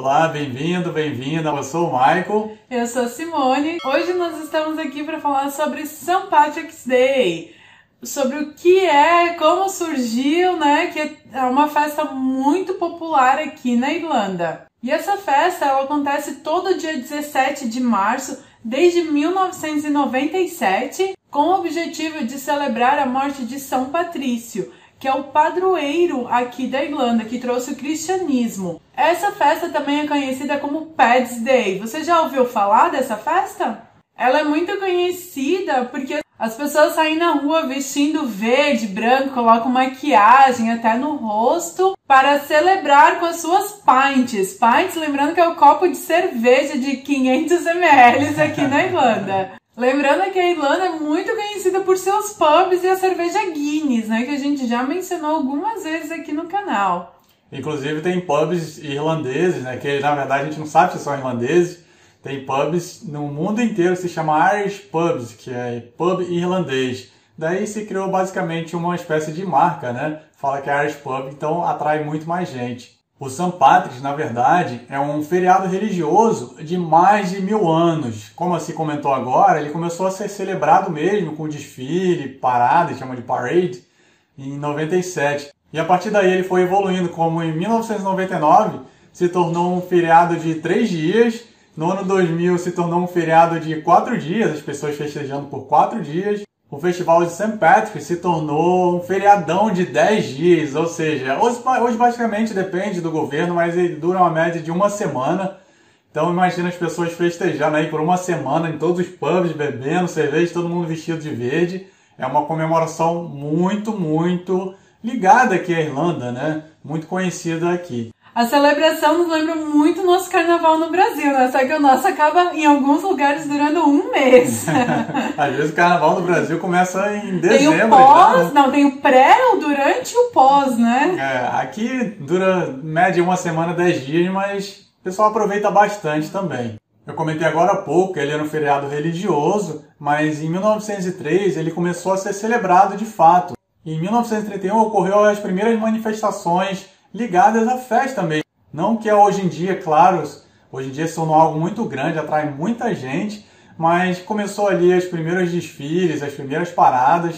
Olá, bem-vindo, bem-vinda. Eu sou o Michael. Eu sou a Simone. Hoje nós estamos aqui para falar sobre São Patrick's Day, sobre o que é, como surgiu, né? Que é uma festa muito popular aqui na Irlanda. E essa festa ela acontece todo dia 17 de março, desde 1997, com o objetivo de celebrar a morte de São Patrício, que é o padroeiro aqui da Irlanda, que trouxe o cristianismo. Essa festa também é conhecida como Paddy's Day. Você já ouviu falar dessa festa? Ela é muito conhecida porque as pessoas saem na rua vestindo verde, branco, colocam maquiagem até no rosto para celebrar com as suas pints. Pints, lembrando que é o copo de cerveja de 500 ml aqui na Irlanda. Lembrando que a Irlanda é muito conhecida por seus pubs e a cerveja Guinness, né? Que a gente já mencionou algumas vezes aqui no canal. Inclusive tem pubs irlandeses, né? Que na verdade a gente não sabe se são irlandeses. Tem pubs no mundo inteiro que se chama Irish pubs, que é pub irlandês. Daí se criou basicamente uma espécie de marca, né? Fala que é Irish pub, então atrai muito mais gente. O São Patrick's, na verdade, é um feriado religioso de mais de 1000 anos. Como se comentou agora, ele começou a ser celebrado mesmo com desfile, parada, chama de parade, em 97. E a partir daí ele foi evoluindo, como em 1999 se tornou um feriado de 3 dias, no ano 2000 se tornou um feriado de 4 dias, as pessoas festejando por 4 dias. O Festival de São Patrick se tornou um feriadão de 10 dias, ou seja, hoje basicamente depende do governo, mas ele dura uma média de 1 semana. Então imagina as pessoas festejando aí por 1 semana em todos os pubs, bebendo cerveja, todo mundo vestido de verde. É uma comemoração muito, muito ligada aqui à Irlanda, né? Muito conhecida aqui. A celebração nos lembra muito o nosso carnaval no Brasil, né? Só que o nosso acaba em alguns lugares durando 1 mês. Às vezes o carnaval no Brasil começa em dezembro. Tem o pós, não, tem o pré, o durante e o pós, né? É, aqui dura média 1 semana, 10 dias, mas o pessoal aproveita bastante também. Eu comentei agora há pouco que ele era um feriado religioso, mas em 1903 ele começou a ser celebrado de fato. Em 1931 ocorreu as primeiras manifestações ligadas à festa mesmo. Não que hoje em dia, claro, hoje em dia se tornou algo muito grande, atrai muita gente, mas começou ali os primeiros desfiles, as primeiras paradas,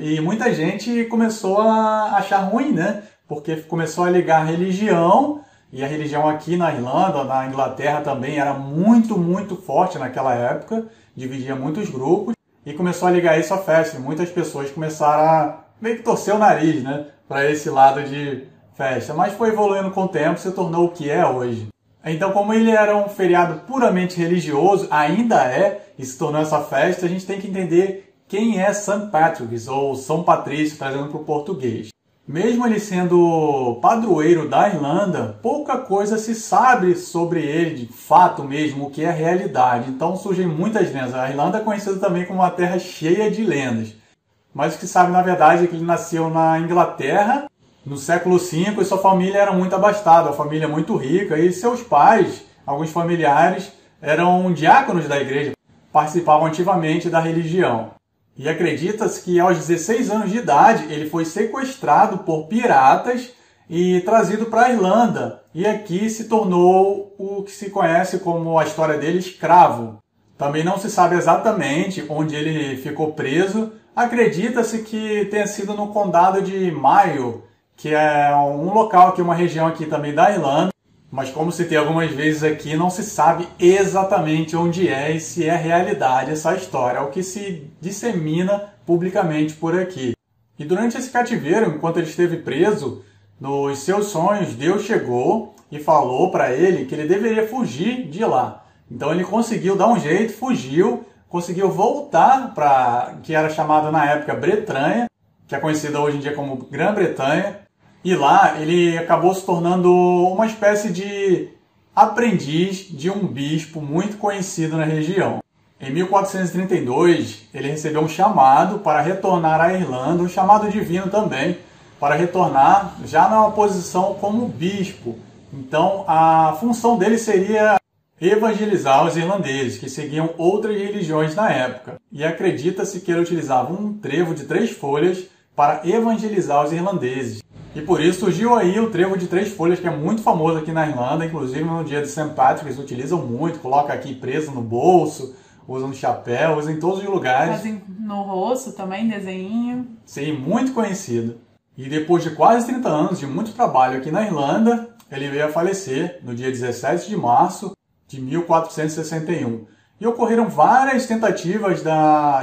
e muita gente começou a achar ruim, né? Porque começou a ligar a religião, e a religião aqui na Irlanda, na Inglaterra também, era muito, muito forte naquela época, dividia muitos grupos, e começou a ligar isso à festa, e muitas pessoas começaram a meio que torcer o nariz, né? Para esse lado de festa, mas foi evoluindo com o tempo, se tornou o que é hoje. Então, como ele era um feriado puramente religioso, ainda é, e se tornou essa festa, a gente tem que entender quem é São Patrick's, ou São Patrício, trazendo para o português. Mesmo ele sendo padroeiro da Irlanda, pouca coisa se sabe sobre ele, de fato mesmo, o que é a realidade. Então surgem muitas lendas. A Irlanda é conhecida também como uma terra cheia de lendas. Mas o que sabe, na verdade, é que ele nasceu na Inglaterra, no século V, e sua família era muito abastada, a família muito rica, e seus pais, alguns familiares, eram diáconos da igreja, participavam ativamente da religião. E acredita-se que aos 16 anos de idade ele foi sequestrado por piratas e trazido para a Irlanda, e aqui se tornou o que se conhece como a história dele escravo. Também não se sabe exatamente onde ele ficou preso, acredita-se que tenha sido no condado de Mayo, que é um local aqui, uma região aqui também da Irlanda, mas como citei algumas vezes aqui, não se sabe exatamente onde é e se é realidade essa história, é o que se dissemina publicamente por aqui. E durante esse cativeiro, enquanto ele esteve preso, nos seus sonhos, Deus chegou e falou para ele que ele deveria fugir de lá. Então ele conseguiu dar um jeito, fugiu, conseguiu voltar para que era chamado na época Bretanha, que é conhecida hoje em dia como Grã-Bretanha. E lá ele acabou se tornando uma espécie de aprendiz de um bispo muito conhecido na região. Em 1432, ele recebeu um chamado para retornar à Irlanda, um chamado divino também, para retornar já numa posição como bispo. Então a função dele seria evangelizar os irlandeses, que seguiam outras religiões na época. E acredita-se que ele utilizava um trevo de 3 folhas para evangelizar os irlandeses. E por isso surgiu aí o trevo de 3 folhas, que é muito famoso aqui na Irlanda, inclusive no dia de São Patrick eles utilizam muito, colocam aqui preso no bolso, usam no chapéu, usam em todos os lugares. Fazem no rosto também, desenho. Sim, muito conhecido. E depois de quase 30 anos de muito trabalho aqui na Irlanda, ele veio a falecer no dia 17 de março de 1461. E ocorreram várias tentativas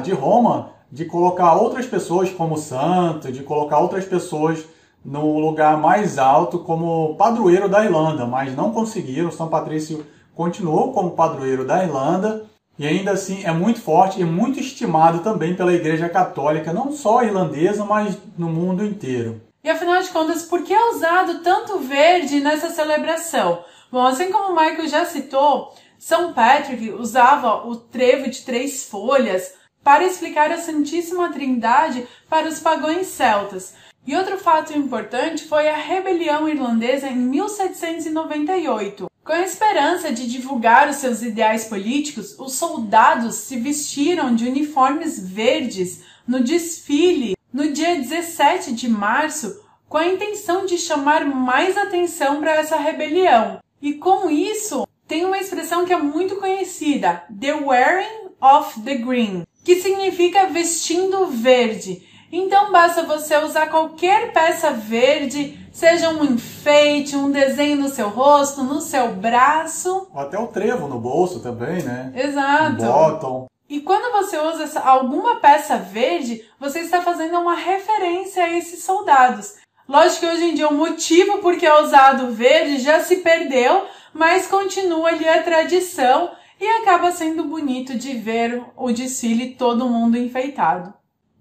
de Roma de colocar outras pessoas como santo, de colocar outras pessoas no lugar mais alto como padroeiro da Irlanda, mas não conseguiram. São Patrício continuou como padroeiro da Irlanda e ainda assim é muito forte e muito estimado também pela Igreja Católica, não só irlandesa, mas no mundo inteiro. E afinal de contas, por que é usado tanto verde nessa celebração? Bom, assim como o Michael já citou, São Patrick usava o trevo de 3 folhas para explicar a Santíssima Trindade para os pagãos celtas. E outro fato importante foi a rebelião irlandesa em 1798. Com a esperança de divulgar os seus ideais políticos, os soldados se vestiram de uniformes verdes no desfile no dia 17 de março, com a intenção de chamar mais atenção para essa rebelião. E com isso, tem uma expressão que é muito conhecida, The Wearing of the Green, que significa vestindo verde. Então basta você usar qualquer peça verde, seja um enfeite, um desenho no seu rosto, no seu braço. Ou até o trevo no bolso também, né? Exato. Um botão. E quando você usa alguma peça verde, você está fazendo uma referência a esses soldados. Lógico que hoje em dia o motivo por que é usado verde já se perdeu, mas continua ali a tradição e acaba sendo bonito de ver o desfile todo mundo enfeitado.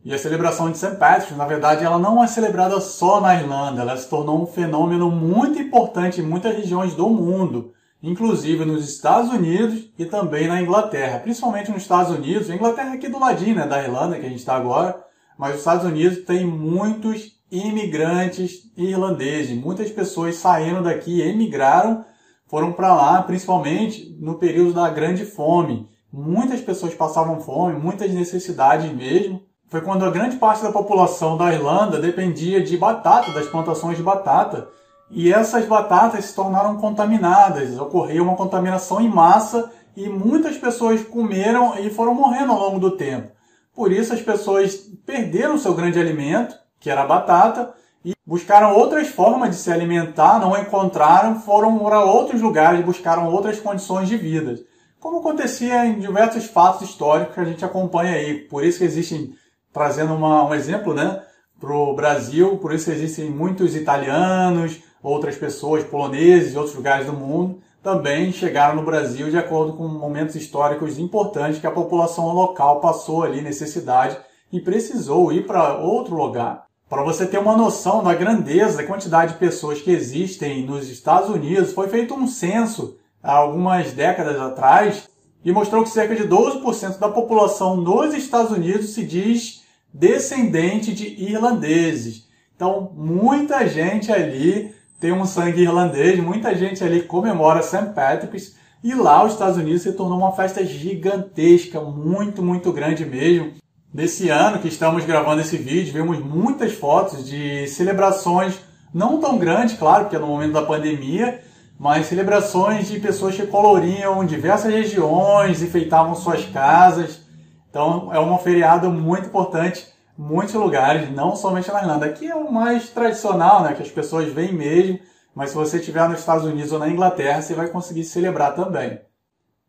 E a celebração de St. Patrick, na verdade, ela não é celebrada só na Irlanda, ela se tornou um fenômeno muito importante em muitas regiões do mundo, inclusive nos Estados Unidos e também na Inglaterra, principalmente nos Estados Unidos. A Inglaterra é aqui do ladinho, né, da Irlanda, que a gente está agora, mas os Estados Unidos tem muitos imigrantes irlandeses, muitas pessoas saíram daqui, emigraram, foram para lá, principalmente no período da Grande Fome. Muitas pessoas passavam fome, muitas necessidades mesmo. Foi quando a grande parte da população da Irlanda dependia de batata, das plantações de batata. E essas batatas se tornaram contaminadas, ocorreu uma contaminação em massa e muitas pessoas comeram e foram morrendo ao longo do tempo. Por isso as pessoas perderam seu grande alimento, que era a batata, e buscaram outras formas de se alimentar, não encontraram, foram para outros lugares, buscaram outras condições de vida. Como acontecia em diversos fatos históricos que a gente acompanha aí, por isso que existem... Trazendo um exemplo, né, para o Brasil, por isso existem muitos italianos, outras pessoas, poloneses, outros lugares do mundo, também chegaram no Brasil de acordo com momentos históricos importantes que a população local passou ali necessidade e precisou ir para outro lugar. Para você ter uma noção da grandeza, da quantidade de pessoas que existem nos Estados Unidos, foi feito um censo há algumas décadas atrás e mostrou que cerca de 12% da população nos Estados Unidos se diz descendente de irlandeses. Então, muita gente ali tem um sangue irlandês, muita gente ali comemora St. Patrick's, e lá os Estados Unidos se tornou uma festa gigantesca, muito, muito grande mesmo. Nesse ano que estamos gravando esse vídeo, vimos muitas fotos de celebrações não tão grandes, claro, porque é no momento da pandemia, mas celebrações de pessoas que coloriam diversas regiões, enfeitavam suas casas. Então, é um feriado muito importante em muitos lugares, não somente na Irlanda. Aqui é o mais tradicional, né, que as pessoas veem mesmo, mas se você estiver nos Estados Unidos ou na Inglaterra, você vai conseguir celebrar também.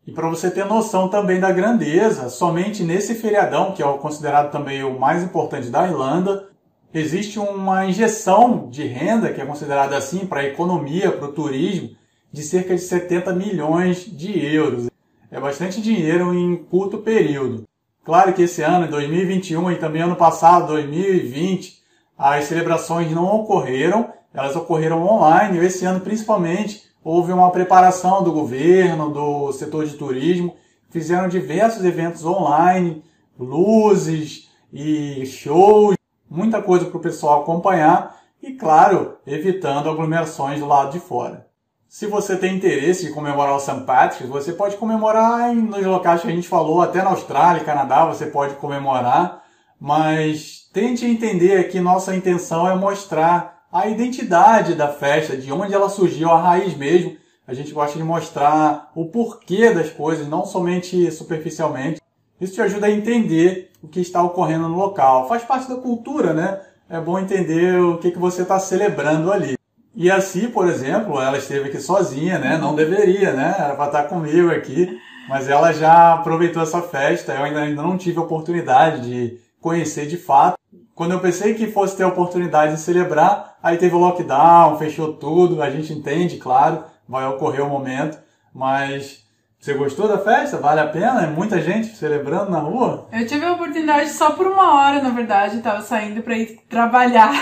E para você ter noção também da grandeza, somente nesse feriadão, que é o considerado também o mais importante da Irlanda, existe uma injeção de renda, que é considerada assim, para a economia, para o turismo, de cerca de 70 milhões de euros. É bastante dinheiro em curto período. Claro que esse ano, 2021, e também ano passado, 2020, as celebrações não ocorreram, elas ocorreram online, e esse ano, principalmente, houve uma preparação do governo, do setor de turismo, fizeram diversos eventos online, luzes e shows, muita coisa para o pessoal acompanhar, e claro, evitando aglomerações do lado de fora. Se você tem interesse em comemorar o St. Patrick, você pode comemorar nos locais que a gente falou, até na Austrália e Canadá você pode comemorar, mas tente entender que nossa intenção é mostrar a identidade da festa, de onde ela surgiu, a raiz mesmo. A gente gosta de mostrar o porquê das coisas, não somente superficialmente. Isso te ajuda a entender o que está ocorrendo no local. Faz parte da cultura, né? É bom entender o que você está celebrando ali. E assim, por exemplo, ela esteve aqui sozinha, né? Não deveria, né? Era para estar comigo aqui. Mas ela já aproveitou essa festa. Eu ainda não tive a oportunidade de conhecer de fato. Quando eu pensei que fosse ter a oportunidade de celebrar, aí teve o lockdown, fechou tudo. A gente entende, claro, vai ocorrer o momento. Mas você gostou da festa? Vale a pena? É muita gente celebrando na rua? Eu tive a oportunidade só por uma hora, na verdade. Estava saindo para ir trabalhar.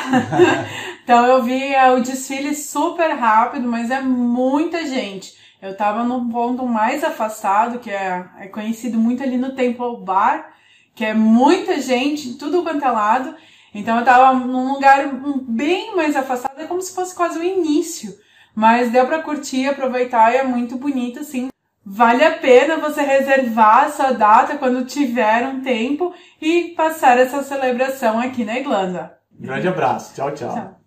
Então eu vi o desfile super rápido, mas é muita gente. Eu tava num ponto mais afastado, que é conhecido muito ali no Temple Bar, que é muita gente, tudo quanto é lado. Então eu tava num lugar bem mais afastado, é como se fosse quase o início. Mas deu pra curtir, aproveitar, e é muito bonito, assim. Vale a pena você reservar a sua data quando tiver um tempo e passar essa celebração aqui na Irlanda. Grande abraço, tchau, tchau. Tchau.